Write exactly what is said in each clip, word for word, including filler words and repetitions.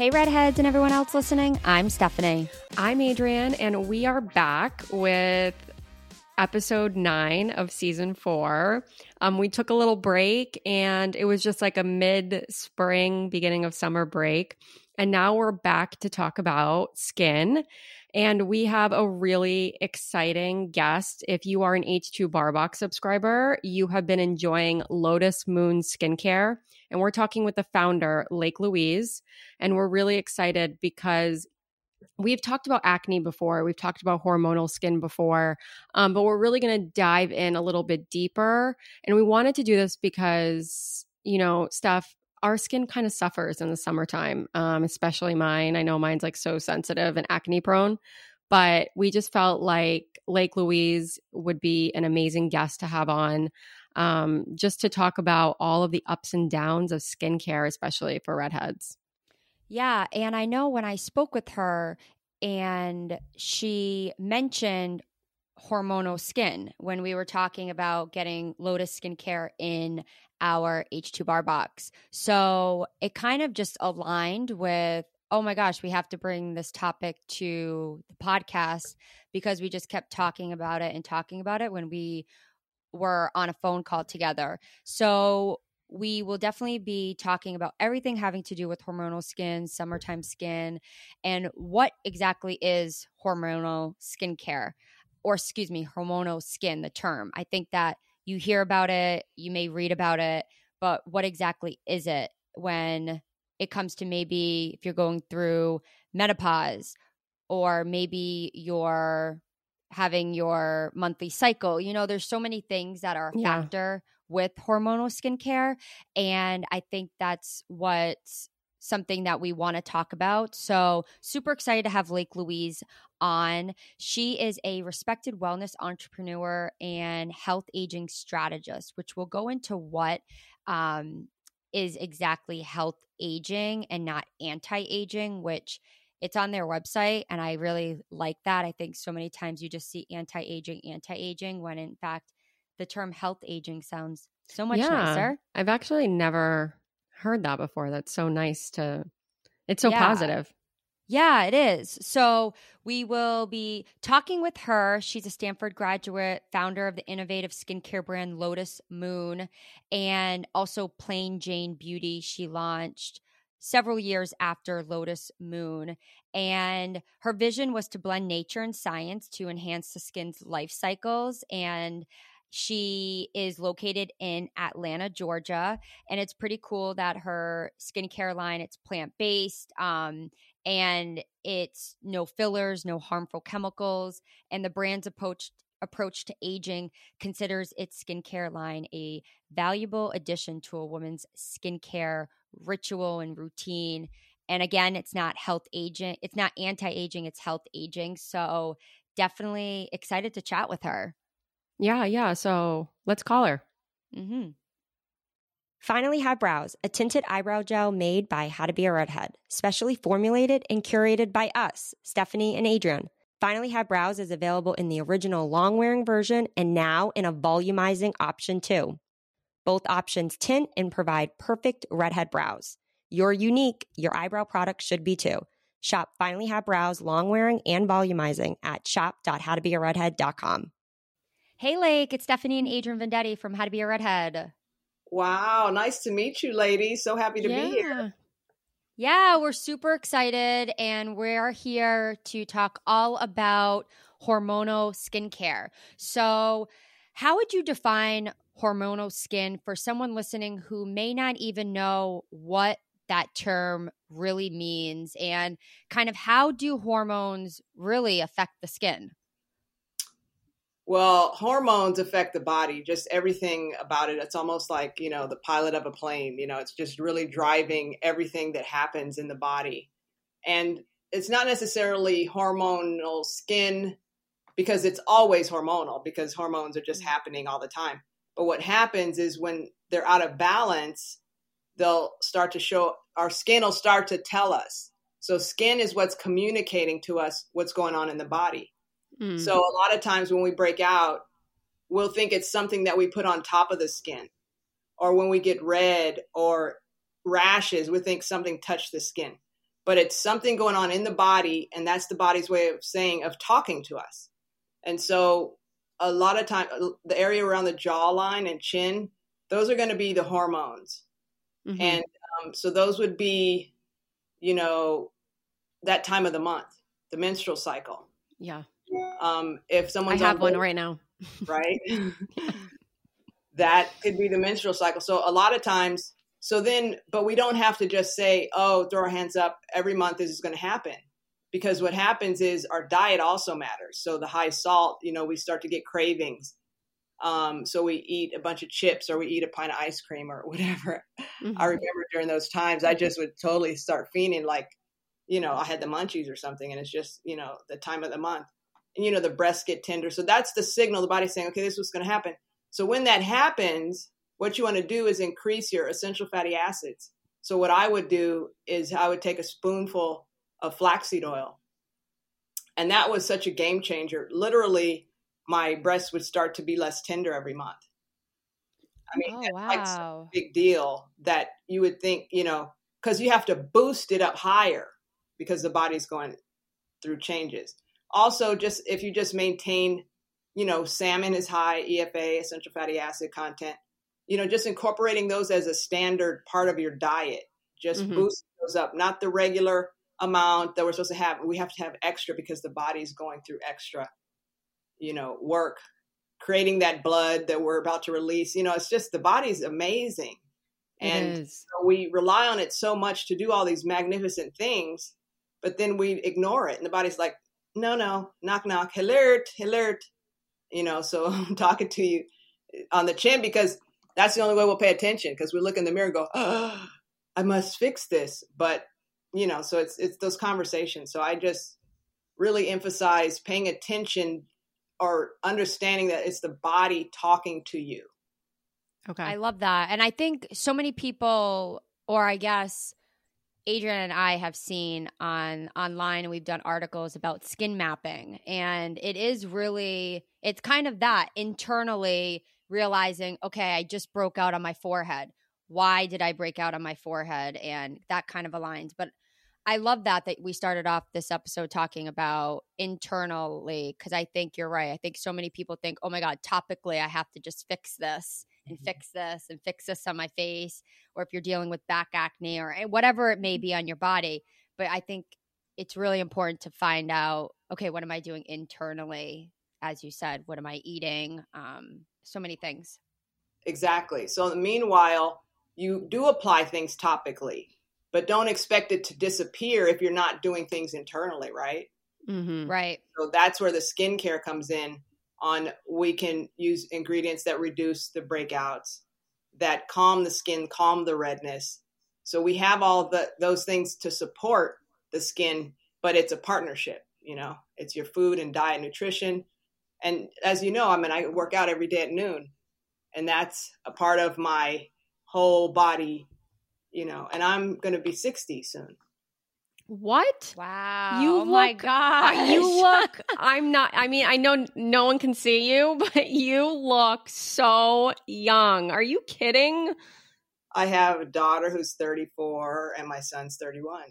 Hey, redheads and everyone else listening. I'm Stephanie. I'm Adrienne, and we are back with episode nine of season four. Um, we took a little break, and it was just like a mid-spring, beginning of summer break. And now we're back to talk about skin. And we have a really exciting guest. If you are an H two Bar Box subscriber, you have been enjoying Lotus Moon skincare. And we're talking with the founder, Lake Louise. And we're really excited because we've talked about acne before. We've talked about hormonal skin before. Um, but we're really going to dive in a little bit deeper. And we wanted to do this because, you know, Steph, our skin kind of suffers in the summertime, um, especially mine. I know mine's like so sensitive and acne prone, but we just felt like Lake Louise would be an amazing guest to have on um, just to talk about all of the ups and downs of skincare, especially for redheads. Yeah. And I know when I spoke with her and she mentioned hormonal skin when we were talking about getting Lotus skincare in our H two Bar Box. So it kind of just aligned with, oh my gosh, we have to bring this topic to the podcast because we just kept talking about it and talking about it when we were on a phone call together. So we will definitely be talking about everything having to do with hormonal skin, summertime skin, and what exactly is hormonal skincare, or excuse me, hormonal skin, the term. I think that you hear about it, you may read about it, but what exactly is it when it comes to maybe if you're going through menopause or maybe you're having your monthly cycle? You know, there's so many things that are a yeah. factor with hormonal skincare. And I think that's what's something that we want to talk about. So super excited to have Lake Louise on. She is a respected wellness entrepreneur and health aging strategist, which we'll go into what um, is exactly health aging and not anti-aging, which it's on their website. And I really like that. I think so many times you just see anti-aging, anti-aging, when in fact the term health aging sounds so much yeah, nicer. I've actually never heard that before. That's so nice to, it's so yeah. positive. Yeah, it is. So we will be talking with her. She's a Stanford graduate, founder of the innovative skincare brand Lotus Moon, and also Plain Jane Beauty. She launched several years after Lotus Moon. And her vision was to blend nature and science to enhance the skin's life cycles. And she is located in Atlanta, Georgia, and it's pretty cool that her skincare line, it's plant-based, um, and it's no fillers, no harmful chemicals, and the brand's approach approach to aging considers its skincare line a valuable addition to a woman's skincare ritual and routine. And again, it's not health aging, it's not anti-aging, it's health aging. So definitely excited to chat with her. Yeah, yeah. So let's call her. Mm-hmm. Finally Have Brows, a tinted eyebrow gel made by How to Be a Redhead, specially formulated and curated by us, Stephanie and Adrienne. Finally Have Brows is available in the original long-wearing version and now in a volumizing option too. Both options tint and provide perfect redhead brows. You're unique. Your eyebrow product should be too. Shop Finally Have Brows long-wearing and volumizing at shop dot how to be a redhead dot com. Hey, Lake, it's Stephanie and Adrienne Vendetti from How to Be a Redhead. Wow, nice to meet you, ladies. So happy to yeah. be here. Yeah, we're super excited, and we're here to talk all about hormonal skincare. So how would you define hormonal skin for someone listening who may not even know what that term really means, and kind of how do hormones really affect the skin? Well, hormones affect the body, just everything about it. It's almost like, you know, the pilot of a plane, you know, it's just really driving everything that happens in the body. And it's not necessarily hormonal skin because it's always hormonal, because hormones are just happening all the time. But what happens is when they're out of balance, they'll start to show, our skin will start to tell us. So skin is what's communicating to us what's going on in the body. So a lot of times when we break out, we'll think it's something that we put on top of the skin, or when we get red or rashes, we think something touched the skin, but it's something going on in the body. And that's the body's way of saying, of talking to us. And so a lot of time, the area around the jawline and chin, those are going to be the hormones. Mm-hmm. And um, so those would be, you know, that time of the month, the menstrual cycle. Yeah. Um, if someone's I have on board, one right now, right? That could be the menstrual cycle. So a lot of times, so then, but we don't have to just say, oh, throw our hands up every month, this is going to happen. Because what happens is our diet also matters. So the high salt, you know, we start to get cravings. Um, so we eat a bunch of chips or we eat a pint of ice cream or whatever. Mm-hmm. I remember during those times, I just would totally start fiending like, you know, I had the munchies or something, and it's just, you know, the time of the month. And, you know, the breasts get tender. So that's the signal. The body's saying, okay, this is what's going to happen. So when that happens, what you want to do is increase your essential fatty acids. So what I would do is I would take a spoonful of flaxseed oil. And that was such a game changer. Literally, my breasts would start to be less tender every month. I mean, oh, wow. It's like such a big deal that you would think, you know, because you have to boost it up higher because the body's going through changes. Also, just if you just maintain, you know, salmon is high, E F A, essential fatty acid content, you know, just incorporating those as a standard part of your diet, just mm-hmm. boost those up, not the regular amount that we're supposed to have. We have to have extra because the body's going through extra, you know, work, creating that blood that we're about to release. You know, it's just the body's amazing. And so we rely on it so much to do all these magnificent things, but then we ignore it. And the body's like, no, no, knock, knock, alert, alert. You know, so I'm talking to you on the chin because that's the only way we'll pay attention, because we look in the mirror and go, oh, I must fix this. But, you know, so it's it's those conversations. So I just really emphasize paying attention or understanding that it's the body talking to you. Okay. I love that. And I think so many people, or I guess Adrian and I have seen on online, and we've done articles about skin mapping. And it is really, it's kind of that internally realizing, okay, I just broke out on my forehead. Why did I break out on my forehead? And that kind of aligns. But I love that, that we started off this episode talking about internally, because I think you're right. I think so many people think, oh my God, topically, I have to just fix this and mm-hmm. fix this and fix this on my face, or if you're dealing with back acne or whatever it may be on your body. But I think it's really important to find out, okay, what am I doing internally? As you said, what am I eating? Um, so many things. Exactly. So meanwhile, you do apply things topically, but don't expect it to disappear if you're not doing things internally, right? Mm-hmm. Right. So that's where the skincare comes in. On we can use ingredients that reduce the breakouts, that calm the skin, calm the redness. So we have all the those things to support the skin, but it's a partnership. You know, it's your food and diet, nutrition, and as you know, I mean, I work out every day at noon, and that's a part of my whole body. You know, and I'm going to be sixty soon. What? Wow. You oh look, my God. You look, I'm not, I mean, I know no one can see you, but you look so young. Are you kidding? I have a daughter who's thirty-four and my son's thirty-one.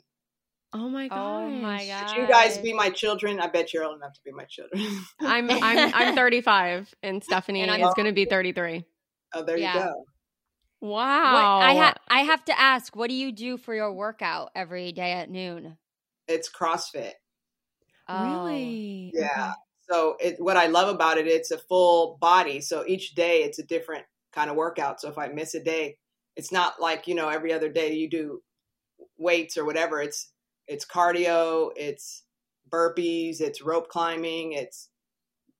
Oh my God. Oh my God. Should you guys be my children? I bet you're old enough to be my children. I'm, I'm, I'm thirty-five and Stephanie and is going to be thirty-three. Oh, there yeah. you go. Wow. What, I, ha- I have to ask, what do you do for your workout every day at noon? It's CrossFit. Oh. Really? Yeah. So it, what I love about it, it's a full body. So each day it's a different kind of workout. So if I miss a day, it's not like, you know, every other day you do weights or whatever. It's, it's cardio, it's burpees, it's rope climbing, it's,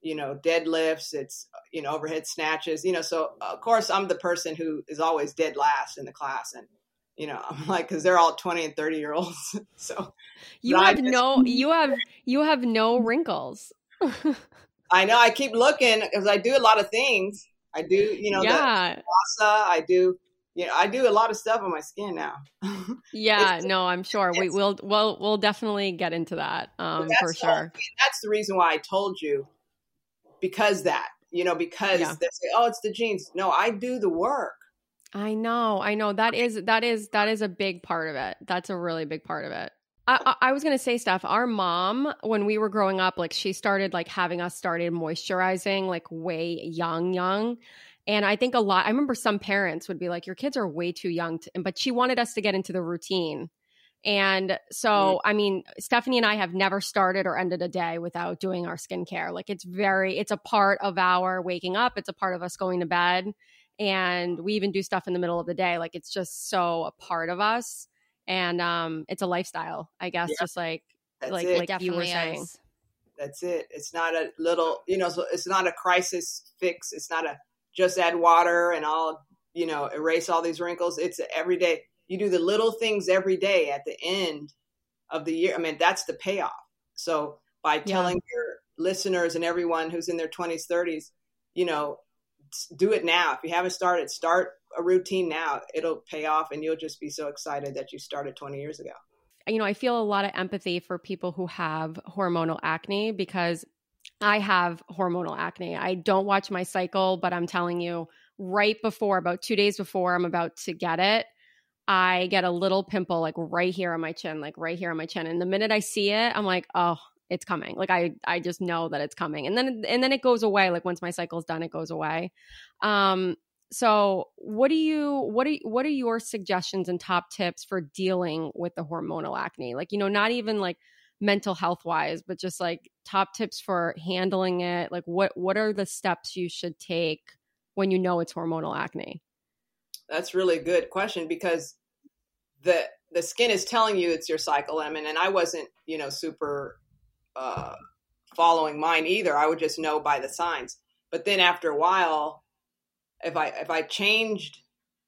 you know, deadlifts, it's, you know, overhead snatches, you know, so of course I'm the person who is always dead last in the class. And, you know, I'm like, cause they're all twenty and thirty year olds. So you have just, no, you have, you have no wrinkles. I know. I keep looking cause I do a lot of things. I do, you know, yeah. the salsa, I do, you know, I do a lot of stuff on my skin now. yeah, it's, no, I'm sure we will, we'll, we'll definitely get into that. Um, for sure. All, that's the reason why I told you. Because that, you know, because yeah. they say, oh, it's the genes. No, I do the work. I know. I know. That is, that is, that is a big part of it. That's a really big part of it. I, I was going to say, Steph, our mom, when we were growing up, like she started like having us started moisturizing like way young, young. And I think a lot, I remember some parents would be like, your kids are way too young. To, but she wanted us to get into the routine. And so, I mean, Stephanie and I have never started or ended a day without doing our skincare. Like it's very, it's a part of our waking up. It's a part of us going to bed. And we even do stuff in the middle of the day. Like it's just so a part of us. And um, it's a lifestyle, I guess, yeah. just like That's like, like Definitely you were saying. Is. That's it. It's not a little, you know, so it's not a crisis fix. It's not a just add water and I'll, you know, erase all these wrinkles. It's every day. You do the little things every day at the end of the year. I mean, that's the payoff. So by telling yeah. your listeners and everyone who's in their twenties, thirties, you know, do it now. If you haven't started, start a routine now. It'll pay off and you'll just be so excited that you started twenty years ago. You know, I feel a lot of empathy for people who have hormonal acne because I have hormonal acne. I don't watch my cycle, but I'm telling you right before, about two days before I'm about to get it, I get a little pimple like right here on my chin, like right here on my chin. And the minute I see it, I'm like, oh, it's coming. Like I, I just know that it's coming. And then, and then it goes away. Like once my cycle's done, it goes away. Um, so what do you, what are, what are your suggestions and top tips for dealing with the hormonal acne? Like, you know, not even like mental health wise, but just like top tips for handling it. Like what, what are the steps you should take when you know it's hormonal acne? That's really a good question because the, the skin is telling you it's your cycle. I mean, and I wasn't, you know, super Uh, following mine either. I would just know by the signs. But then after a while, if I if I changed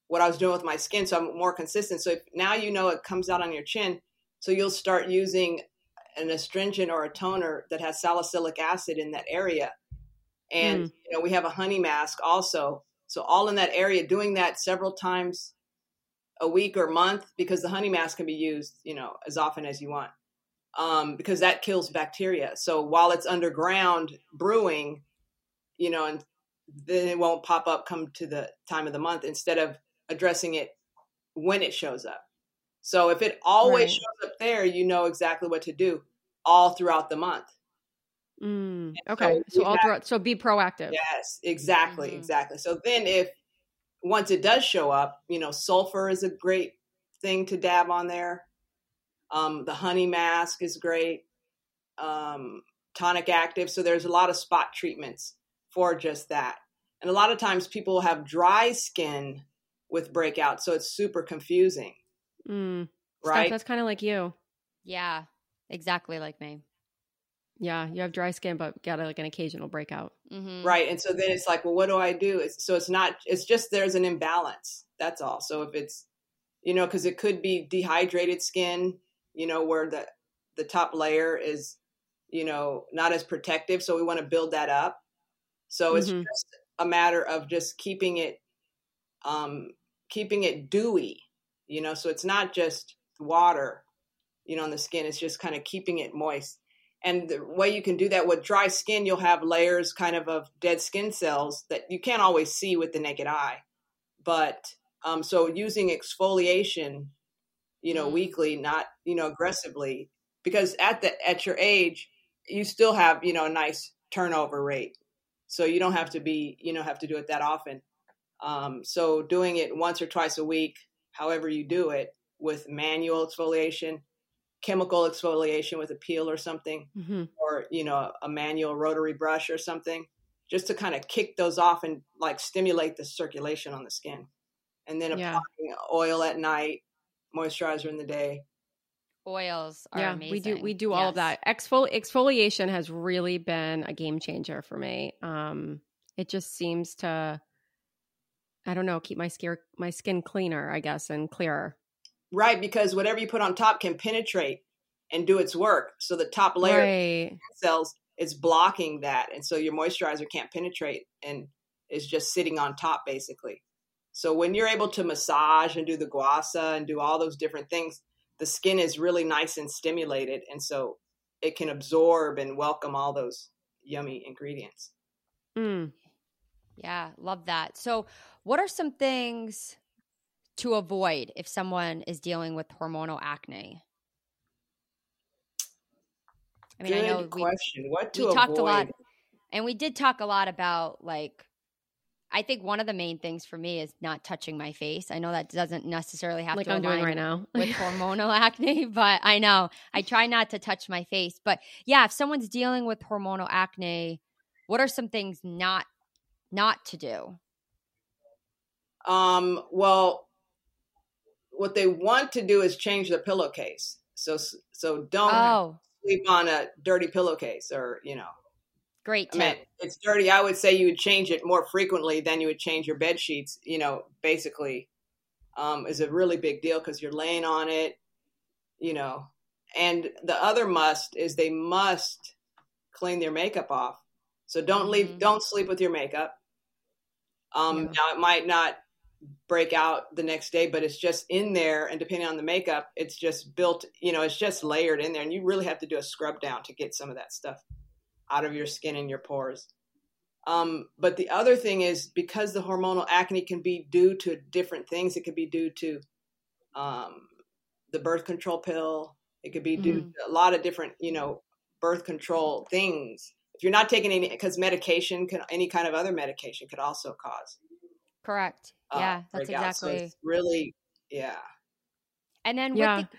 what I was doing with my skin, so I'm more consistent. So if, now you know it comes out on your chin, so you'll start using an astringent or a toner that has salicylic acid in that area. And mm. you know, we have a honey mask also. So all in that area, doing that several times a week or month, because the honey mask can be used, you know, as often as you want. Um, because that kills bacteria. So while it's underground brewing, you know, and then it won't pop up come to the time of the month instead of addressing it when it shows up. So if it always right. shows up there, you know exactly what to do all throughout the month. Mm, okay. So, so all have, throughout, so be proactive. Yes, exactly. Mm-hmm. Exactly. So then if once it does show up, you know, sulfur is a great thing to dab on there. Um, the honey mask is great, um, tonic active. So there's a lot of spot treatments for just that. And a lot of times people have dry skin with breakouts. So it's super confusing. Mm. Right. Steph, that's kind of like you. Yeah, exactly like me. Yeah. You have dry skin, but got like an occasional breakout. Mm-hmm. Right. And so then it's like, well, what do I do? It's, so it's not, it's just, there's an imbalance. That's all. So if it's, you know, cause it could be dehydrated skin, you know, where the, the top layer is, you know, not as protective. So we want to build that up. So it's mm-hmm. just a matter of just keeping it, um, keeping it dewy, you know, so it's not just water, you know, on the skin, it's just kind of keeping it moist. And the way you can do that with dry skin, you'll have layers kind of of dead skin cells that you can't always see with the naked eye. But, um, so using exfoliation, you know, mm. weekly, not, you know, aggressively, because at the, at your age, you still have, you know, a nice turnover rate. So you don't have to be, you know, have to do it that often. Um, so doing it once or twice a week, however you do it, with manual exfoliation, chemical exfoliation with a peel or something, mm-hmm. or, you know, a manual rotary brush or something, just to kind of kick those off and like stimulate the circulation on the skin. And then yeah. applying oil at night, moisturizer in the day. Oils are yeah, amazing. We do we do yes. all of that. Exfoli- exfoliation has really been a game changer for me. Um, it just seems to, I don't know, keep my skin my skin cleaner, I guess, and clearer. Right, because whatever you put on top can penetrate and do its work. So the top layer right. of cells is blocking that, and so your moisturizer can't penetrate and is just sitting on top, basically. So when you're able to massage and do the gua sha and do all those different things, the skin is really nice and stimulated. And so it can absorb and welcome all those yummy ingredients. Mm. Yeah, love that. So what are some things to avoid if someone is dealing with hormonal acne? I mean, Good I know question. We, what to we talked a lot, and we did talk a lot about, like, I think one of the main things for me is not touching my face. I know that doesn't necessarily have like to I'm align doing right now. with hormonal acne, but I know I try not to touch my face. But yeah, if someone's dealing with hormonal acne, what are some things not not to do? Um, well, what they want to do is change their pillowcase. So so don't oh. sleep on a dirty pillowcase, or, you know. Great tip. I mean, it's dirty. I would say you would change it more frequently than you would change your bed sheets. You know, basically, um, is a really big deal because you're laying on it, you know. And the other must is they must clean their makeup off. So don't mm-hmm. leave, don't sleep with your makeup. Um, yeah. Now it might not break out the next day, but it's just in there. And depending on the makeup, it's just built, you know, it's just layered in there, and you really have to do a scrub down to get some of that stuff out of your skin and your pores. Um, but the other thing is, because the hormonal acne can be due to different things, it could be due to um, the birth control pill. It could be due mm. to a lot of different, you know, birth control things. If you're not taking any, because medication can, any kind of other medication could also cause. Correct. Uh, yeah, that's exactly. So it's really, yeah. And then yeah. with the-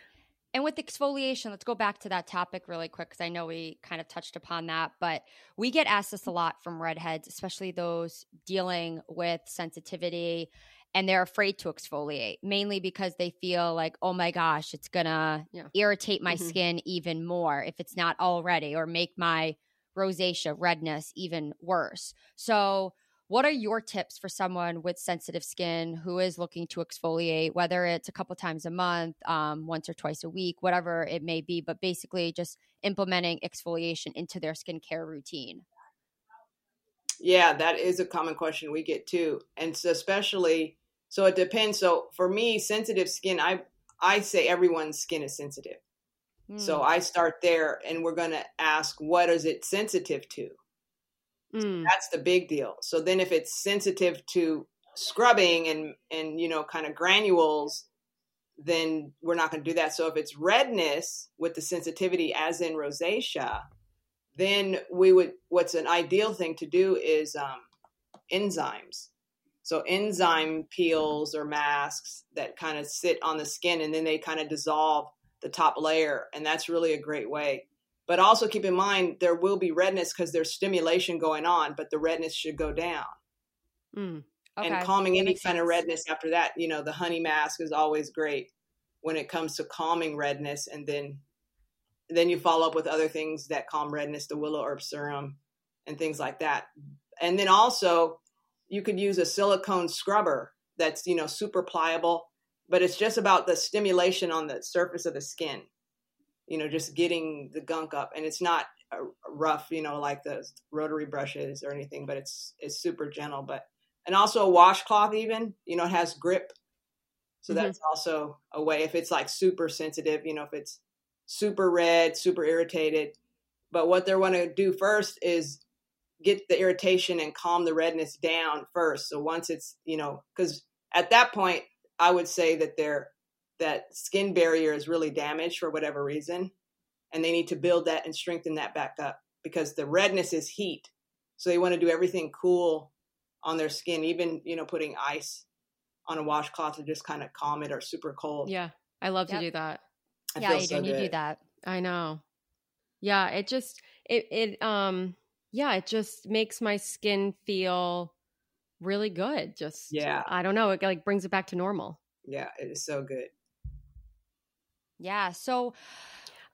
And with exfoliation, let's go back to that topic really quick, because I know we kind of touched upon that, but we get asked this a lot from redheads, especially those dealing with sensitivity, and they're afraid to exfoliate, mainly because they feel like, oh my gosh, it's going to yeah. irritate my mm-hmm. skin even more if it's not already, or make my rosacea redness even worse. So what are your tips for someone with sensitive skin who is looking to exfoliate, whether it's a couple times a month, um, once or twice a week, whatever it may be, but basically just implementing exfoliation into their skincare routine? Yeah, that is a common question we get too. And so especially, so it depends. So for me, sensitive skin, I, I say everyone's skin is sensitive. Mm. So I start there, and we're going to ask, what is it sensitive to? Mm. That's the big deal. So then if it's sensitive to scrubbing and, and, you know, kind of granules, then we're not going to do that. So if it's redness with the sensitivity as in rosacea, then we would, what's an ideal thing to do is um, enzymes. So enzyme peels or masks that kind of sit on the skin, and then they kind of dissolve the top layer. And that's really a great way. But also keep in mind, there will be redness because there's stimulation going on, but the redness should go down. Mm, okay. And calming any kind of redness after that, you know, the honey mask is always great when it comes to calming redness. And then then you follow up with other things that calm redness, the willow herb serum and things like that. And then also you could use a silicone scrubber that's, you know, super pliable, but it's just about the stimulation on the surface of the skin. You know, just getting the gunk up, and it's not rough, you know, like the rotary brushes or anything, but it's, it's super gentle, but, and also a washcloth even, you know, it has grip. So mm-hmm. that's also a way if it's like super sensitive, you know, if it's super red, super irritated. But what they want to do first is get the irritation and calm the redness down first. So once it's, you know, cause at that point I would say that they're, that skin barrier is really damaged for whatever reason, and they need to build that and strengthen that back up, because the redness is heat. So they want to do everything cool on their skin, even, you know, putting ice on a washcloth to just kind of calm it, or super cold. Yeah. I love yep. to do that. I yeah. You so do, you do that. I know. Yeah. It just, it, it, um, yeah, it just makes my skin feel really good. Just, yeah. I don't know. It like brings it back to normal. Yeah. It is so good. Yeah. So,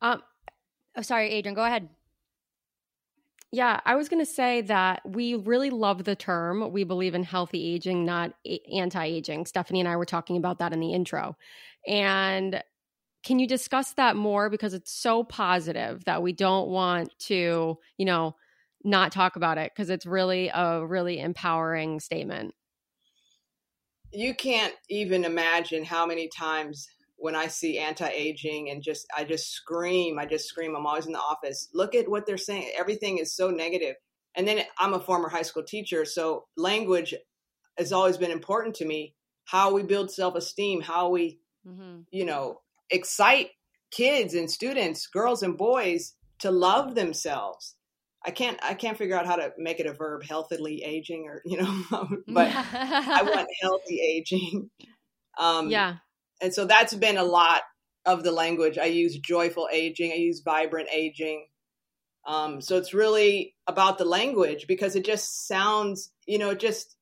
um, oh, sorry, Adrian, go ahead. Yeah. I was going to say that we really love the term. We believe in healthy aging, not a- anti-aging. Stephanie and I were talking about that in the intro. And can you discuss that more? Because it's so positive that we don't want to, you know, not talk about it, because it's really a really empowering statement. You can't even imagine how many times when I see anti-aging and just, I just scream, I just scream. I'm always in the office. Look at what they're saying. Everything is so negative. And then I'm a former high school teacher. So language has always been important to me. How we build self-esteem, how we, mm-hmm. you know, excite kids and students, girls and boys to love themselves. I can't, I can't figure out how to make it a verb, healthily aging, or, you know, but I want healthy aging. Um, yeah. And so that's been a lot of the language. I use joyful aging. I use vibrant aging. Um, so it's really about the language, because it just sounds, you know, just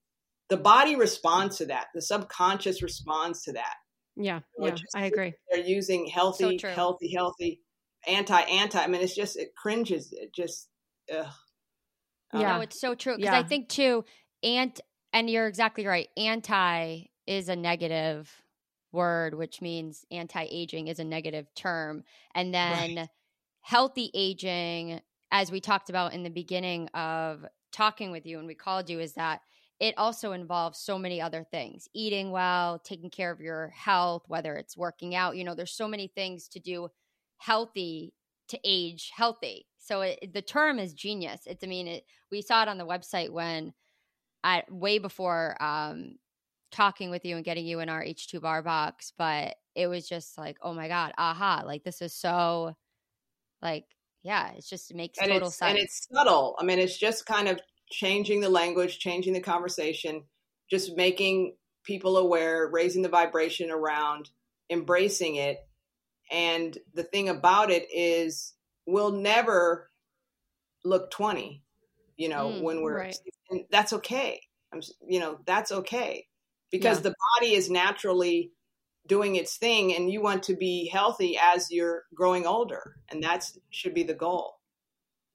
the body responds to that. The subconscious responds to that. Yeah. So yeah, just, I agree. They're using healthy, so healthy, healthy, anti, anti. I mean, it's just, it cringes. It just, ugh. Um, yeah, no, it's so true. Because yeah. I think too, ant, and you're exactly right. Anti is a negative word, which means anti-aging is a negative term. And then right. healthy aging, as we talked about in the beginning of talking with you and we called you, is that it also involves so many other things, eating well, taking care of your health, whether it's working out, you know, there's so many things to do healthy to age healthy. So it, the term is genius. It's, I mean, it, we saw it on the website when I, way before, um, talking with you and getting you in our H two Bar Box, but it was just like, oh my God, aha, like this is so, like, yeah, it just makes and total sense. And it's subtle. I mean, it's just kind of changing the language, changing the conversation, just making people aware, raising the vibration around, embracing it. And the thing about it is we'll never look twenty, you know, mm, when we're, right. and that's okay. I'm, you know, that's okay. Because yeah. the body is naturally doing its thing, and you want to be healthy as you're growing older. And that should be the goal.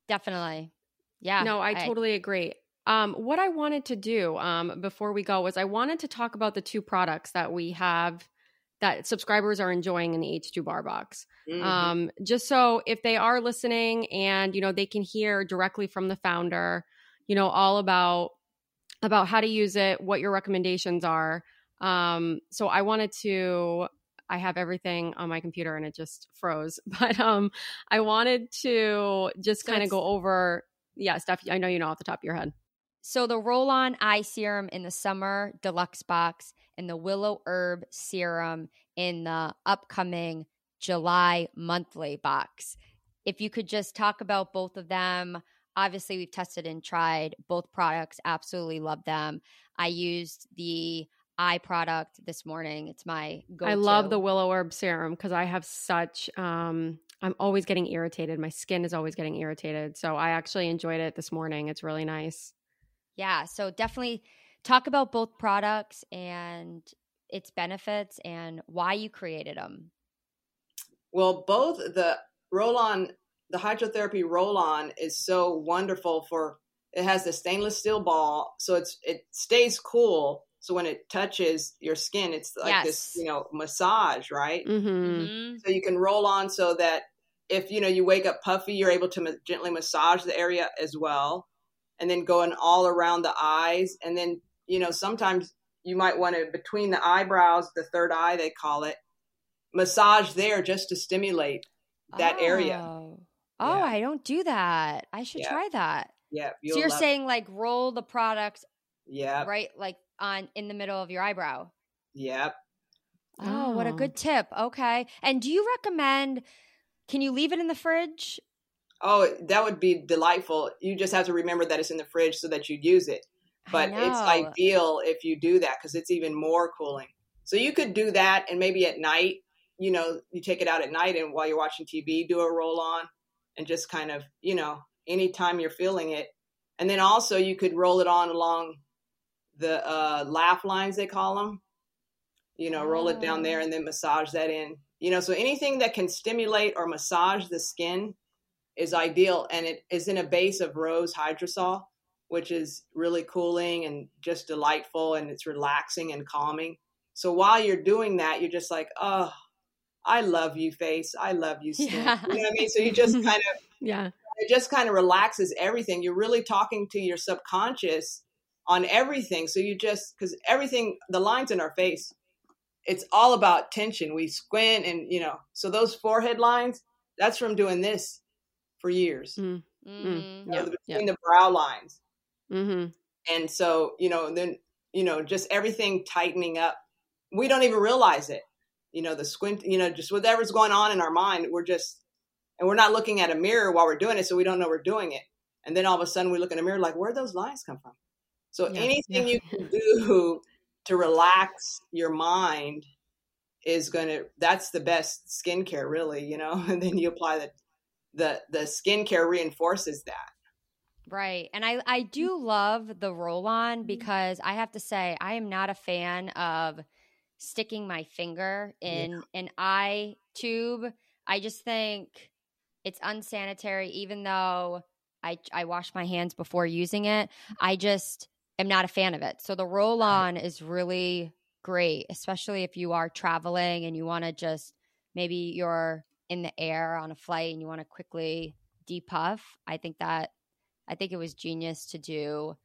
Definitely. Yeah. No, I, I totally agree. Um, what I wanted to do um, before we go was I wanted to talk about the two products that we have that subscribers are enjoying in the H two Bar Box. Mm-hmm. Um, just so if they are listening and, you know, they can hear directly from the founder, you know, all about about how to use it, what your recommendations are. Um, so I wanted to, I have everything on my computer and it just froze, but um, I wanted to just so kind of go over, yeah, stuff I know you know off the top of your head. So the Roll-On Eye Serum in the Summer Deluxe Box and the Willow Herb Serum in the upcoming July Monthly Box. If you could just talk about both of them. Obviously, we've tested and tried both products. Absolutely love them. I used the eye product this morning. It's my go-to. I love the Willow Herb Serum because I have such um, – I'm always getting irritated. My skin is always getting irritated. So I actually enjoyed it this morning. It's really nice. Yeah. So definitely talk about both products and its benefits and why you created them. Well, both the Roll-On – the hydrotherapy roll-on is so wonderful for, it has the stainless steel ball. So it's, it stays cool. So when it touches your skin, it's like yes. this, you know, massage, right? Mm-hmm. Mm-hmm. So you can roll on so that if, you know, you wake up puffy, you're able to ma- gently massage the area as well. And then going all around the eyes. And then, you know, sometimes you might want to, between the eyebrows, the third eye, they call it, massage there just to stimulate that oh. area. Oh, yeah. I don't do that. I should yeah. try that. Yeah. So you're saying it. Like roll the product, yeah, right, like on in the middle of your eyebrow. Yep. Oh, oh, what a good tip. Okay. And do you recommend? Can you leave it in the fridge? Oh, that would be delightful. You just have to remember that it's in the fridge so that you use it. But it's ideal if you do that because it's even more cooling. So you could do that, and maybe at night, you know, you take it out at night, and while you're watching T V, do a roll on. And just kind of, you know, anytime you're feeling it. And then also you could roll it on along the uh, laugh lines, they call them, you know, oh. roll it down there and then massage that in, you know, so anything that can stimulate or massage the skin is ideal. And it is in a base of rose hydrosol, which is really cooling and just delightful. And it's relaxing and calming. So while you're doing that, you're just like, oh, I love you, face. I love you, skin. Yeah. You know what I mean? So you just kind of, yeah, it just kind of relaxes everything. You're really talking to your subconscious on everything. So you just, because everything, the lines in our face, it's all about tension. We squint and, you know, so those forehead lines, that's from doing this for years. Mm-hmm. Mm-hmm. You know, yeah. Between yeah. the brow lines. Mm-hmm. And so, you know, then, you know, just everything tightening up. We don't even realize it. You know, the squint, you know, just whatever's going on in our mind, we're just, And we're not looking at a mirror while we're doing it, so we don't know we're doing it. And then all of a sudden we look in the mirror like, where'd those lines come from? So yeah, anything yeah. you can do to relax your mind is going to, that's the best skincare really, you know, and then you apply the, the, the skincare reinforces that. Right. And I, I do love the roll-on because I have to say, I am not a fan of sticking my finger in yeah. an eye tube. I just think it's unsanitary, even though I, I wash my hands before using it. I just am not a fan of it. So the roll-on is really great, especially if you are traveling and you want to just, maybe you're in the air on a flight and you want to quickly depuff. I think that, I think it was genius to do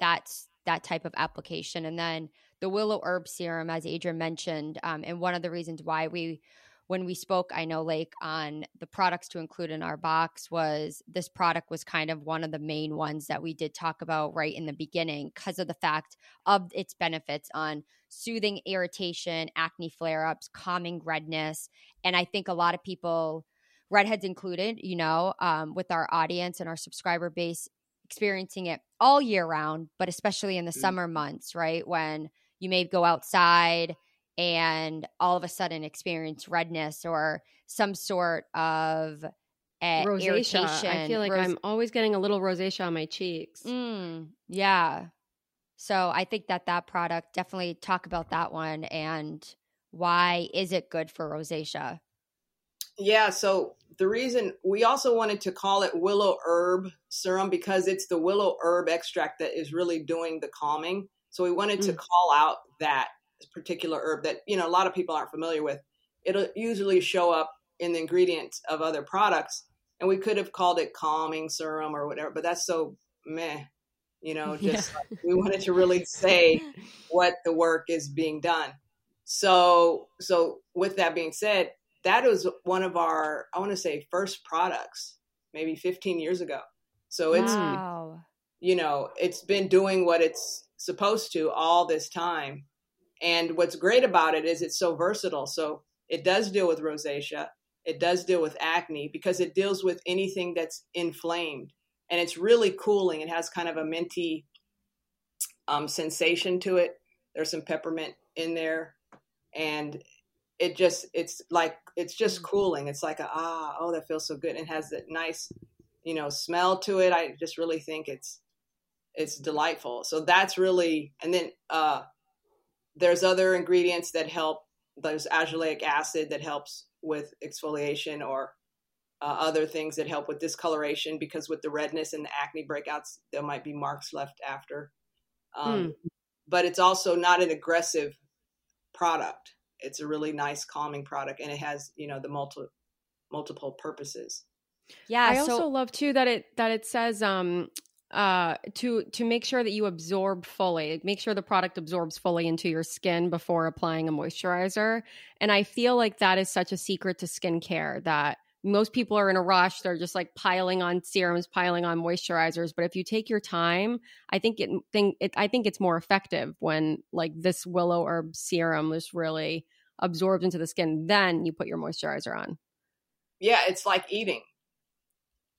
that, that type of application. And then the willow herb serum, as Adrian mentioned, um, and one of the reasons why we when we spoke, I know, Lake, on the products to include in our box was this product was kind of one of the main ones that we did talk about right in the beginning because of the fact of its benefits on soothing irritation, acne flare-ups, calming redness. And I think a lot of people, redheads included, you know, um, with our audience and our subscriber base experiencing it all year round, but especially in the mm-hmm. summer months, right, when you may go outside and all of a sudden experience redness or some sort of uh, rosacea. Irritation. I feel like Ros- I'm always getting a little rosacea on my cheeks. Mm, yeah. So I think that that product, definitely talk about that one and why is it good for rosacea? Yeah. So the reason we also wanted to call it willow herb serum because it's the willow herb extract that is really doing the calming. So we wanted mm. to call out that particular herb that, you know, a lot of people aren't familiar with. It'll usually show up in the ingredients of other products, and we could have called it calming serum or whatever, but that's so meh, you know, just yeah. like we wanted to really say what the work is being done. So, so with that being said, that was one of our, I want to say first products, maybe fifteen years ago. So it's, wow. you know, it's been doing what it's supposed to all this time. And what's great about it is it's so versatile. So it does deal with rosacea. It does deal with acne because it deals with anything that's inflamed. And it's really cooling. It has kind of a minty um, sensation to it. There's some peppermint in there. And it just, it's like, it's just cooling. It's like, a, ah, oh, that feels so good. It has that nice, you know, smell to it. I just really think it's, it's delightful. So that's really, and then, uh, there's other ingredients that help. There's azelaic acid that helps with exfoliation or uh, other things that help with discoloration because with the redness and the acne breakouts, there might be marks left after. Um, mm. But it's also not an aggressive product. It's a really nice calming product, and it has, you know, the multi- multiple purposes. Yeah, I so- also love too that it that it says. Um, Uh, to to make sure that you absorb fully, make sure the product absorbs fully into your skin before applying a moisturizer. And I feel like that is such a secret to skincare that most people are in a rush. They're just like piling on serums, piling on moisturizers. But if you take your time, I think it think it, I think it's more effective when like this willow herb serum is really absorbed into the skin. Then you put your moisturizer on. Yeah, it's like eating.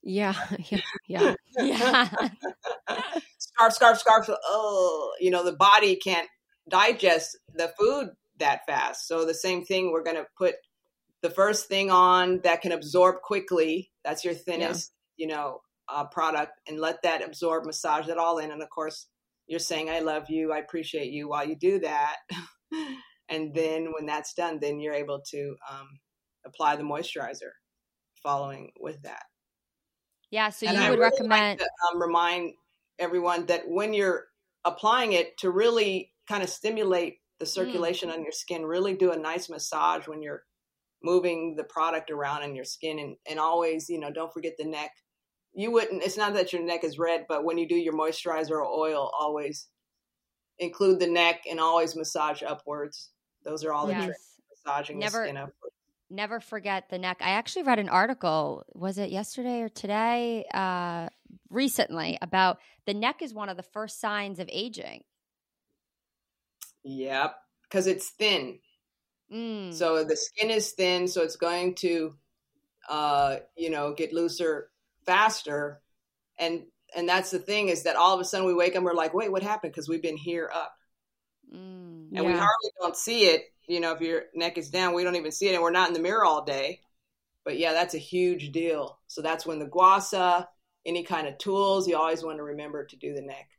Yeah, yeah, yeah, yeah. Scarf, scarf, scarf. Oh, you know, the body can't digest the food that fast. So the same thing, we're going to put the first thing on that can absorb quickly. That's your thinnest, yeah. you know, uh, product, and let that absorb, massage it all in. And of course, you're saying, I love you, I appreciate you while you do that. And then when that's done, then you're able to um, apply the moisturizer following with that. Yeah, so and you I would really recommend like to, um, remind everyone that when you're applying it to really kind of stimulate the circulation mm. on your skin, really do a nice massage when you're moving the product around in your skin, and, and always, you know, don't forget the neck. You wouldn't, it's not that your neck is red, but when you do your moisturizer or oil, always include the neck and always massage upwards. Those are all yes. the tricks, massaging Never- the skin upwards. Never forget the neck. I actually read an article, was it yesterday or today, uh, recently, about the neck is one of the first signs of aging. Yep, because it's thin. Mm. So the skin is thin, so it's going to uh, you know, get looser faster. And, and that's the thing, is that all of a sudden we wake up and we're like, wait, what happened? Cause we've been here up mm, and yeah. we hardly don't see it. You know, if your neck is down, we don't even see it, and we're not in the mirror all day, but yeah, that's a huge deal. So that's when the gua sha, any kind of tools, you always want to remember to do the neck.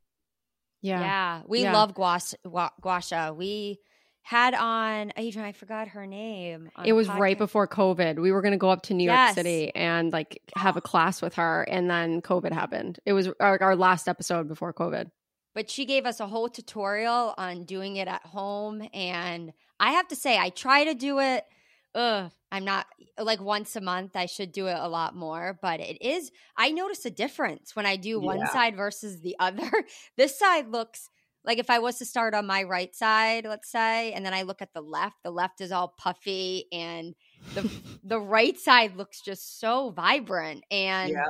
Yeah. Yeah. We yeah. love gua sha, gua sha. We had on, I forgot her name. It was podcast. Right before COVID. We were going to go up to New yes. York City and like have a class with her. And then COVID happened. It was our, our last episode before COVID. But she gave us a whole tutorial on doing it at home. And I have to say, I try to do it. Ugh, I'm not like once a month. I should do it a lot more, but it is. I notice a difference when I do one yeah. side versus the other. This side looks like, if I was to start on my right side, let's say, and then I look at the left, the left is all puffy, and the the right side looks just so vibrant and yeah.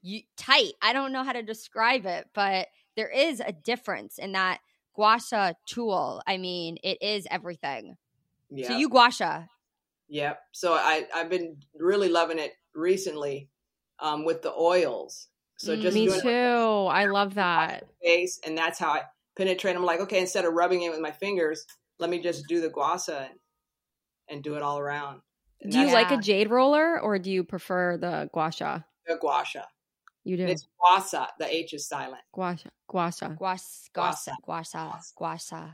you, tight. I don't know how to describe it, but there is a difference in that gua sha tool. I mean, it is everything. Yeah. So you gua sha. Yep. So I, I've been really loving it recently um, with the oils. So just mm, me doing too. Like, I love that. Face, and that's how I penetrate. I'm like, okay, instead of rubbing it with my fingers, let me just do the gua sha and, and do it all around. And do you like a jade roller, or do you prefer the gua sha? The gua sha. You do. And it's gua sha. The H is silent. Gua sha. Gua sha. Gua sha. Gua sha. Gua sha.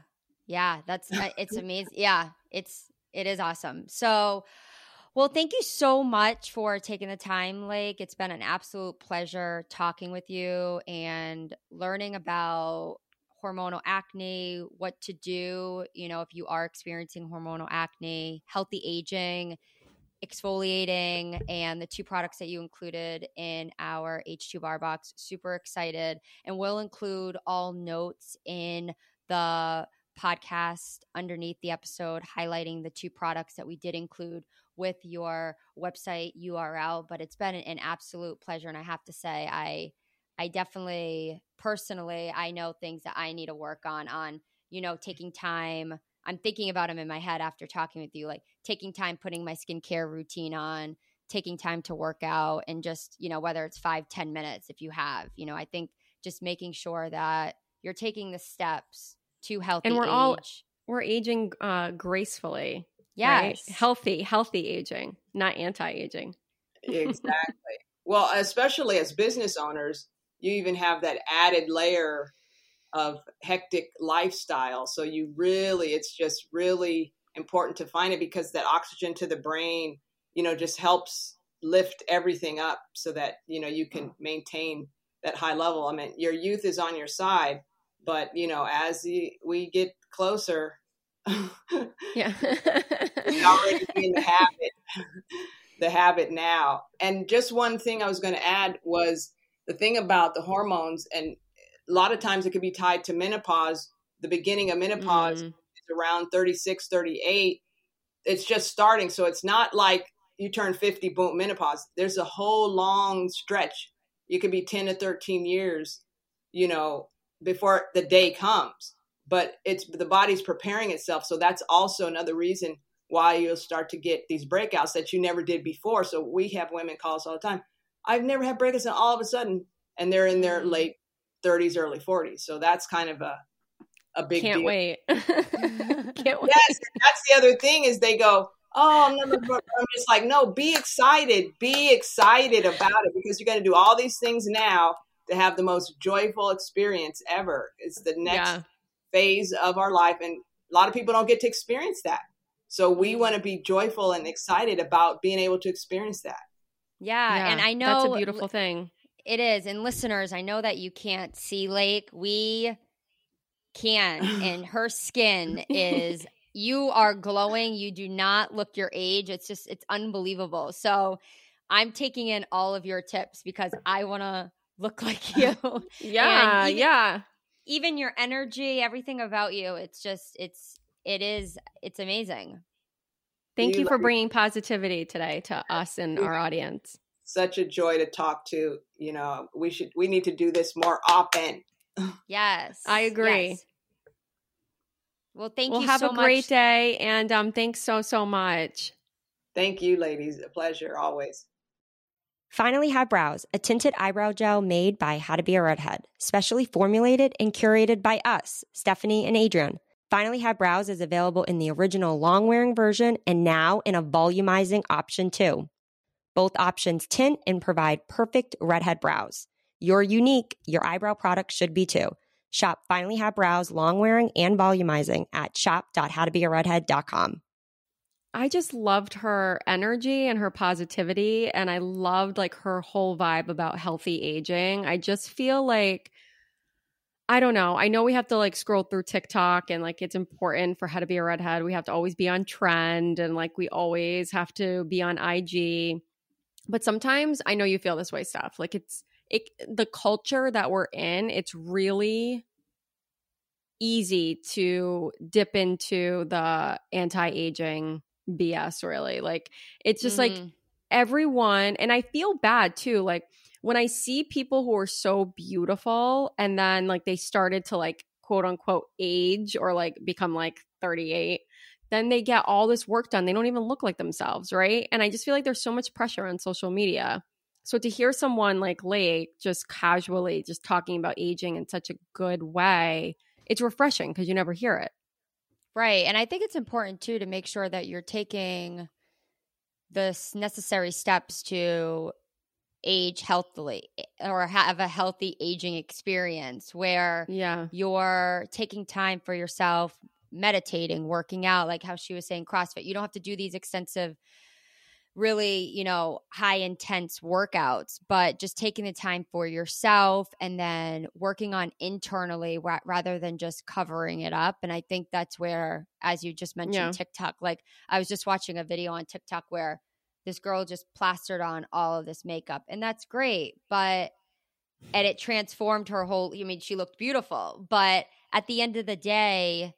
Yeah, that's it's amazing. Yeah, it's it is awesome. So, well, thank you so much for taking the time, Lake. It's been an absolute pleasure talking with you and learning about hormonal acne, what to do, you know, if you are experiencing hormonal acne, healthy aging, exfoliating, and the two products that you included in our H two Bar Box. Super excited. And we'll include all notes in the podcast underneath the episode, highlighting the two products that we did include with your website U R L. But it's been an absolute pleasure. And I have to say, I I definitely, personally, I know things that I need to work on, on, you know, taking time. I'm thinking about them in my head after talking with you, like taking time, putting my skincare routine on, taking time to work out, and just, you know, whether it's five, ten minutes, if you have, you know, I think just making sure that you're taking the steps to healthy and we're age. all, we're aging uh, gracefully. Yes. Right? Healthy, healthy aging, not anti-aging. Exactly. Well, especially as business owners, you even have that added layer of hectic lifestyle. So you really, it's just really important to find it, because that oxygen to the brain, you know, just helps lift everything up so that, you know, you can maintain that high level. I mean, your youth is on your side, but, you know, as the, we get closer, yeah, it's already in the habit, the habit now. And just one thing I was going to add was, the thing about the hormones, and a lot of times it could be tied to menopause. The beginning of menopause mm. is around thirty-six, thirty-eight. It's just starting. So it's not like you turn fifty, boom, menopause. There's a whole long stretch. You could be ten to thirteen years, you know, before the day comes, but it's the body's preparing itself. So that's also another reason why you'll start to get these breakouts that you never did before. So we have women call us all the time. I've never had breakouts, and all of a sudden, and they're in their late thirties, early forties. So that's kind of a a big Can't deal. Wait. Can't yes, wait. Yes, that's the other thing, is they go, oh, I'm never. I'm just like, no, be excited. Be excited about it, because you're going to do all these things now to have the most joyful experience ever. It's the next yeah. phase of our life, and a lot of people don't get to experience that. So we want to be joyful and excited about being able to experience that. Yeah, yeah, and I know that's a beautiful thing. It is. And listeners, I know that you can't see Lake. We can. And her skin is, you are glowing. You do not look your age. It's just, it's unbelievable. So I'm taking in all of your tips, because I want to look like you. Yeah, even, yeah. Even your energy, everything about you, it's just, it's, it is, it's amazing. Thank you, you for bringing positivity today to us and our audience. Such a joy to talk to. You know, we should, we need to do this more often. Yes. I agree. Yes. Well, thank we'll you so much. Well, have a great day. And um, thanks so, so much. Thank you, ladies. A pleasure always. Finally Have Brows, a tinted eyebrow gel made by How to Be a Redhead, specially formulated and curated by us, Stephanie and Adrian. Finally Have Brows is available in the original long-wearing version and now in a volumizing option too. Both options tint and provide perfect redhead brows. You're unique. Your eyebrow product should be too. Shop Finally Have Brows long-wearing and volumizing at shop dot how to be a redhead dot com. I just loved her energy and her positivity, and I loved like her whole vibe about healthy aging. I just feel like, I don't know. I know we have to like scroll through TikTok and like it's important for How to Be a Redhead. We have to always be on trend and like we always have to be on I G. But sometimes I know you feel this way, Steph. Like it's it, the culture that we're in, it's really easy to dip into the anti-aging B S, really. Like it's just mm-hmm. like everyone, and I feel bad too, like when I see people who are so beautiful and then like they started to like quote unquote age or like become like thirty-eight, then they get all this work done, they don't even look like themselves, right? And I just feel like there's so much pressure on social media, so to hear someone like Lake just casually just talking about aging in such a good way, it's refreshing because you never hear it. Right. And I think it's important, too, to make sure that you're taking the necessary steps to age healthily or have a healthy aging experience where yeah. you're taking time for yourself, meditating, working out, like how she was saying, CrossFit. You don't have to do these extensive, really, you know, high intense workouts, but just taking the time for yourself and then working on internally ra- rather than just covering it up. And I think that's where, as you just mentioned, yeah. TikTok, like I was just watching a video on TikTok where this girl just plastered on all of this makeup, and that's great, but and it transformed her whole, I mean, she looked beautiful, but at the end of the day,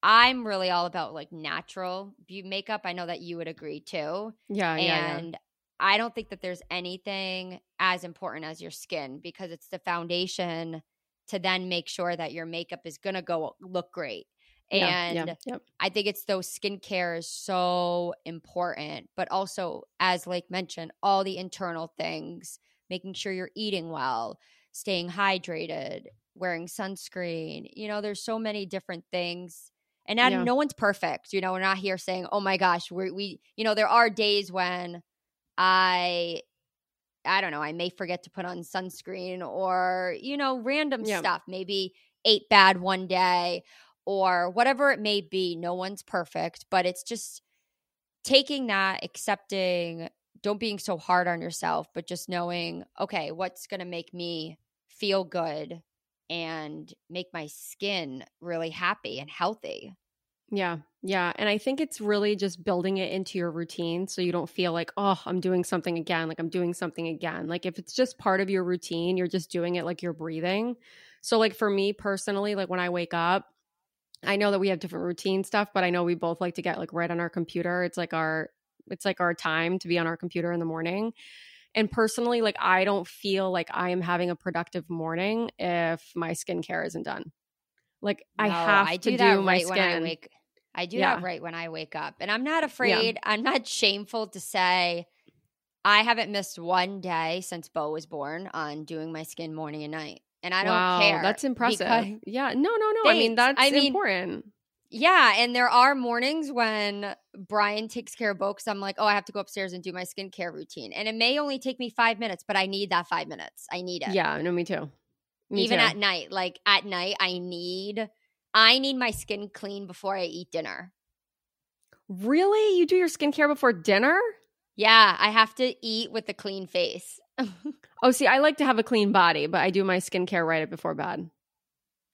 I'm really all about like natural beauty makeup. I know that you would agree too. Yeah, and yeah, And yeah. I don't think that there's anything as important as your skin, because it's the foundation to then make sure that your makeup is going to go look great. And yeah, yeah, yeah. I think it's those skincare is so important, but also as Lake mentioned, all the internal things, making sure you're eating well, staying hydrated, wearing sunscreen. You know, there's so many different things. And yeah. no one's perfect. You know, we're not here saying, oh my gosh, we, we, you know, there are days when I, I don't know, I may forget to put on sunscreen or, you know, random yeah. stuff, maybe ate bad one day or whatever it may be. No one's perfect, but it's just taking that, accepting, don't being so hard on yourself, but just knowing, okay, what's going to make me feel good and make my skin really happy and healthy. Yeah. Yeah. And I think it's really just building it into your routine so you don't feel like, oh, I'm doing something again. Like I'm doing something again. Like if it's just part of your routine, you're just doing it like you're breathing. So like for me personally, like when I wake up, I know that we have different routine stuff, but I know we both like to get like right on our computer. It's like our, it's like our time to be on our computer in the morning. And personally, like I don't feel like I am having a productive morning if my skincare isn't done. Like I no, have I do to that do right my skin. When I, wake, I do yeah. that right when I wake up. And I'm not afraid. Yeah. I'm not shameful to say I haven't missed one day since Beau was born on doing my skin morning and night. And I don't wow, care. That's impressive. Yeah. No, no, no. Thanks. I mean, that's I mean, important. Yeah, and there are mornings when Brian takes care of Beau because I'm like, oh, I have to go upstairs and do my skincare routine. And it may only take me five minutes, but I need that five minutes. I need it. Yeah, no, me too. Me Even too. At night. Like at night, I need I need my skin clean before I eat dinner. Really? You do your skincare before dinner? Yeah, I have to eat with a clean face. Oh, see, I like to have a clean body, but I do my skincare right before bed.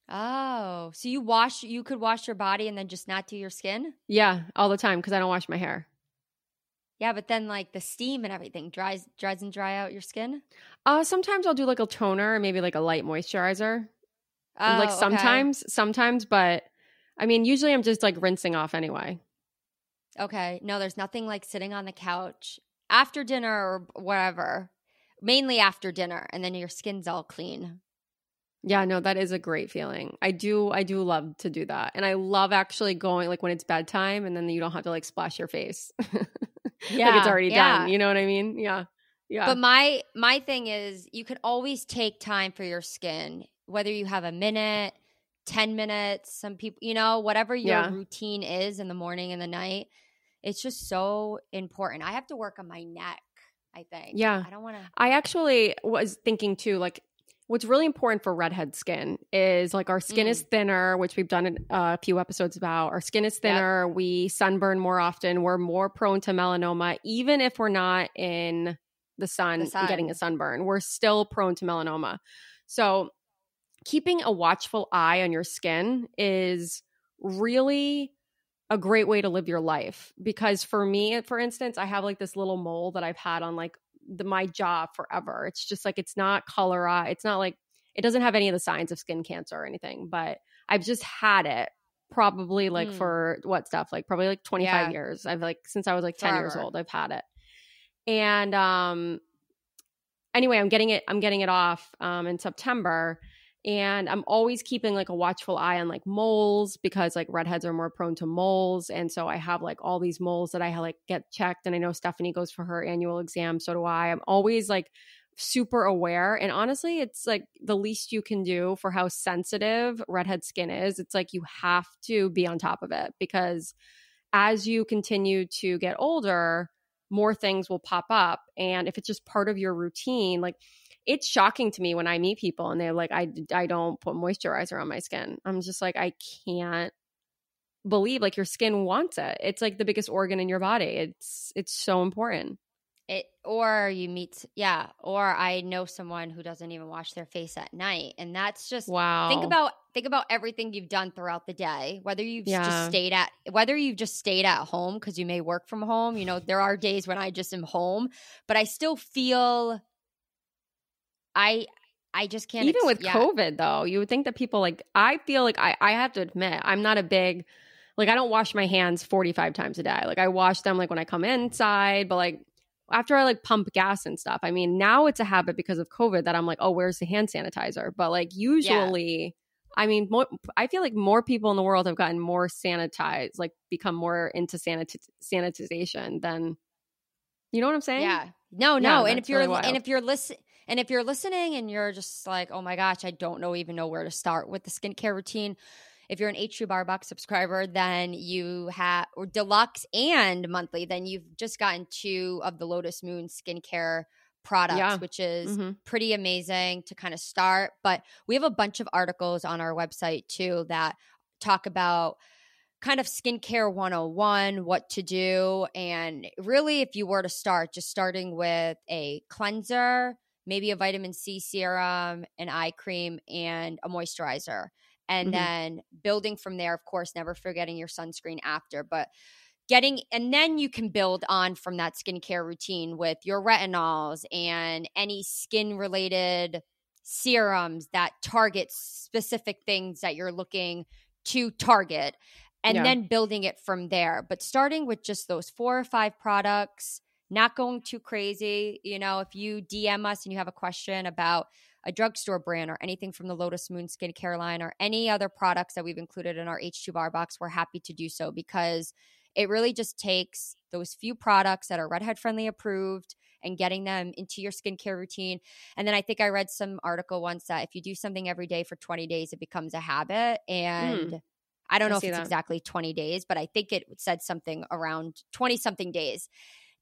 Oh, so you wash, you could wash your body and then just not do your skin? Yeah, all the time because I don't wash my hair. Yeah, but then like the steam and everything dries, dries and dry out your skin? Uh, sometimes I'll do like a toner and maybe like a light moisturizer. Oh, like sometimes, okay. sometimes, but I mean, usually I'm just like rinsing off anyway. Okay, no, there's nothing like sitting on the couch after dinner or whatever, mainly after dinner, and then your skin's all clean. Yeah, no, that is a great feeling. I do I do love to do that. And I love actually going like when it's bedtime and then you don't have to like splash your face. Yeah. Like it's already yeah. done. You know what I mean? Yeah. Yeah. But my my thing is, you can always take time for your skin, whether you have a minute, ten minutes, some people, you know, whatever your yeah. routine is in the morning and the night. It's just so important. I have to work on my neck, I think. Yeah. I don't want to. I actually was thinking too, like, what's really important for redhead skin is like our skin mm. is thinner, which we've done a few episodes about. Our skin is thinner. Yep. We sunburn more often. We're more prone to melanoma. Even if we're not in the sun, the sun. and getting a sunburn, we're still prone to melanoma. So keeping a watchful eye on your skin is really a great way to live your life. Because for me, for instance, I have like this little mole that I've had on like The, my job forever. It's just like, it's not cholera. It's not like, it doesn't have any of the signs of skin cancer or anything, but I've just had it probably like mm. for what stuff, like probably like twenty-five yeah. years. I've like, since I was like ten forever. Years old, I've had it. And um, anyway, I'm getting it, I'm getting it off um, in September. And I'm always keeping like a watchful eye on like moles, because like redheads are more prone to moles. And so I have like all these moles that I like get checked. And I know Stephanie goes for her annual exam. So do I. I'm always like super aware. And honestly, it's like the least you can do for how sensitive redhead skin is. It's like you have to be on top of it, because as you continue to get older, more things will pop up. And if it's just part of your routine, like it's shocking to me when I meet people and they're like, I, I don't put moisturizer on my skin. I'm just like, I can't believe like your skin wants it. It's like the biggest organ in your body. It's it's so important. It Or you meet – yeah. Or I know someone who doesn't even wash their face at night. And that's just – wow. Think about think about everything you've done throughout the day, whether you've yeah. just stayed at – whether you've just stayed at home because you may work from home. You know, there are days when I just am home, but I still feel – I I just can't. Even ex- with yeah. COVID, though, you would think that people like I feel like I, I have to admit, I'm not a big like I don't wash my hands forty-five times a day. Like I wash them like when I come inside. But like after I like pump gas and stuff, I mean, now it's a habit because of COVID that I'm like, oh, where's the hand sanitizer? But like usually yeah. I mean, more, I feel like more people in the world have gotten more sanitized, like become more into sanit- sanitization than. You know what I'm saying? Yeah. No, no. Yeah, and if you're really and if you're listening. And if you're listening and you're just like, oh my gosh, I don't know even know where to start with the skincare routine. If you're an H two Bar Box subscriber, then you have – or deluxe and monthly, then you've just gotten two of the Lotus Moon skincare products, yeah. which is mm-hmm. pretty amazing to kind of start. But we have a bunch of articles on our website too that talk about – kind of skincare one oh one, what to do. And really, if you were to start, just starting with a cleanser, maybe a vitamin C serum, an eye cream, and a moisturizer. And mm-hmm. then building from there, of course, never forgetting your sunscreen after. But getting – and then you can build on from that skincare routine with your retinols and any skin-related serums that target specific things that you're looking to target. And yeah. then building it from there. But starting with just those four or five products, not going too crazy. You know, if you D M us and you have a question about a drugstore brand or anything from the Lotus Moon skincare line or any other products that we've included in our H two Bar Box, we're happy to do so, because it really just takes those few products that are redhead friendly approved and getting them into your skincare routine. And then I think I read some article once that if you do something every day for twenty days, it becomes a habit. And mm. I don't know I if it's that. exactly twenty days, but I think it said something around twenty-something days.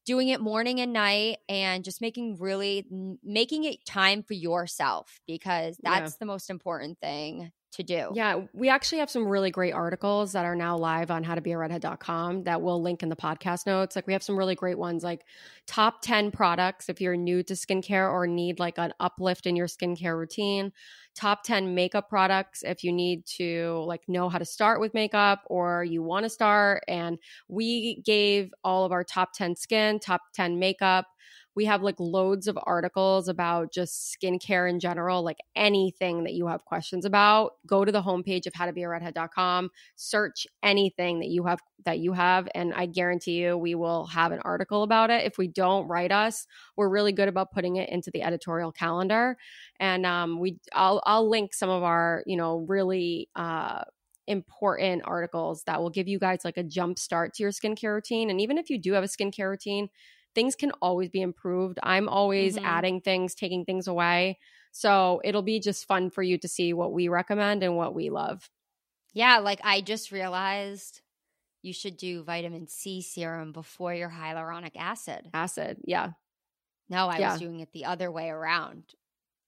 Doing it morning and night and just making really – making it time for yourself, because that's yeah. the most important thing to do. Yeah. We actually have some really great articles that are now live on how to be a redhead dot com that we'll link in the podcast notes. Like we have some really great ones like top ten products if you're new to skincare or need like an uplift in your skincare routine. Top ten makeup products if you need to like know how to start with makeup or you want to start. And we gave all of our top ten skin, top ten makeup. We have like loads of articles about just skincare in general, like anything that you have questions about. Go to the homepage of how to be a redhead dot com, search anything that you have that you have, and I guarantee you we will have an article about it. If we don't, write us. We're really good about putting it into the editorial calendar, and um, we I'll I'll link some of our, you know, really uh, important articles that will give you guys like a jump start to your skincare routine. And even if you do have a skincare routine, things can always be improved. I'm always mm-hmm. adding things, taking things away. So it'll be just fun for you to see what we recommend and what we love. Yeah, like I just realized you should do vitamin C serum before your hyaluronic acid. Acid, yeah. No, I yeah. was doing it the other way around.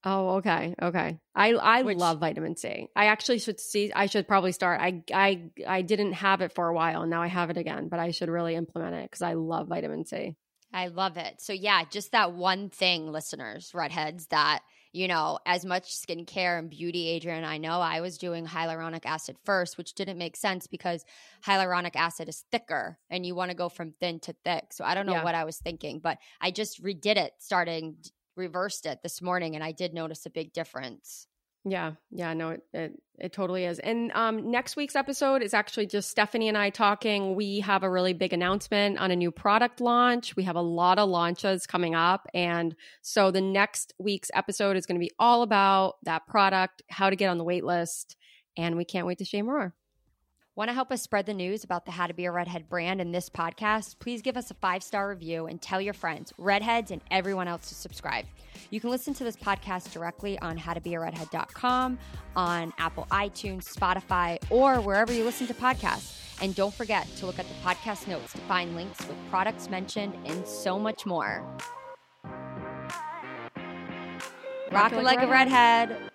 Oh, okay, okay. I I Which, love vitamin C. I actually should see. I should probably start. I I I didn't have it for a while, and now I have it again. But I should really implement it because I love vitamin C. I love it. So yeah, just that one thing, listeners, redheads, that you know, as much skincare and beauty, Adrienne, I know I was doing hyaluronic acid first, which didn't make sense because hyaluronic acid is thicker and you want to go from thin to thick. So I don't know yeah. what I was thinking, but I just redid it starting, reversed it this morning, and I did notice a big difference. Yeah. Yeah. No, it, it, it totally is. And um, next week's episode is actually just Stephanie and I talking. We have a really big announcement on a new product launch. We have a lot of launches coming up. And so the next week's episode is going to be all about that product, how to get on the wait list. And we can't wait to share more. Want to help us spread the news about the How to Be a Redhead brand and this podcast? Please give us a five-star review and tell your friends, redheads, and everyone else to subscribe. You can listen to this podcast directly on how to be a redhead dot com, on Apple iTunes, Spotify, or wherever you listen to podcasts. And don't forget to look at the podcast notes to find links with products mentioned and so much more. Rock it like a redhead.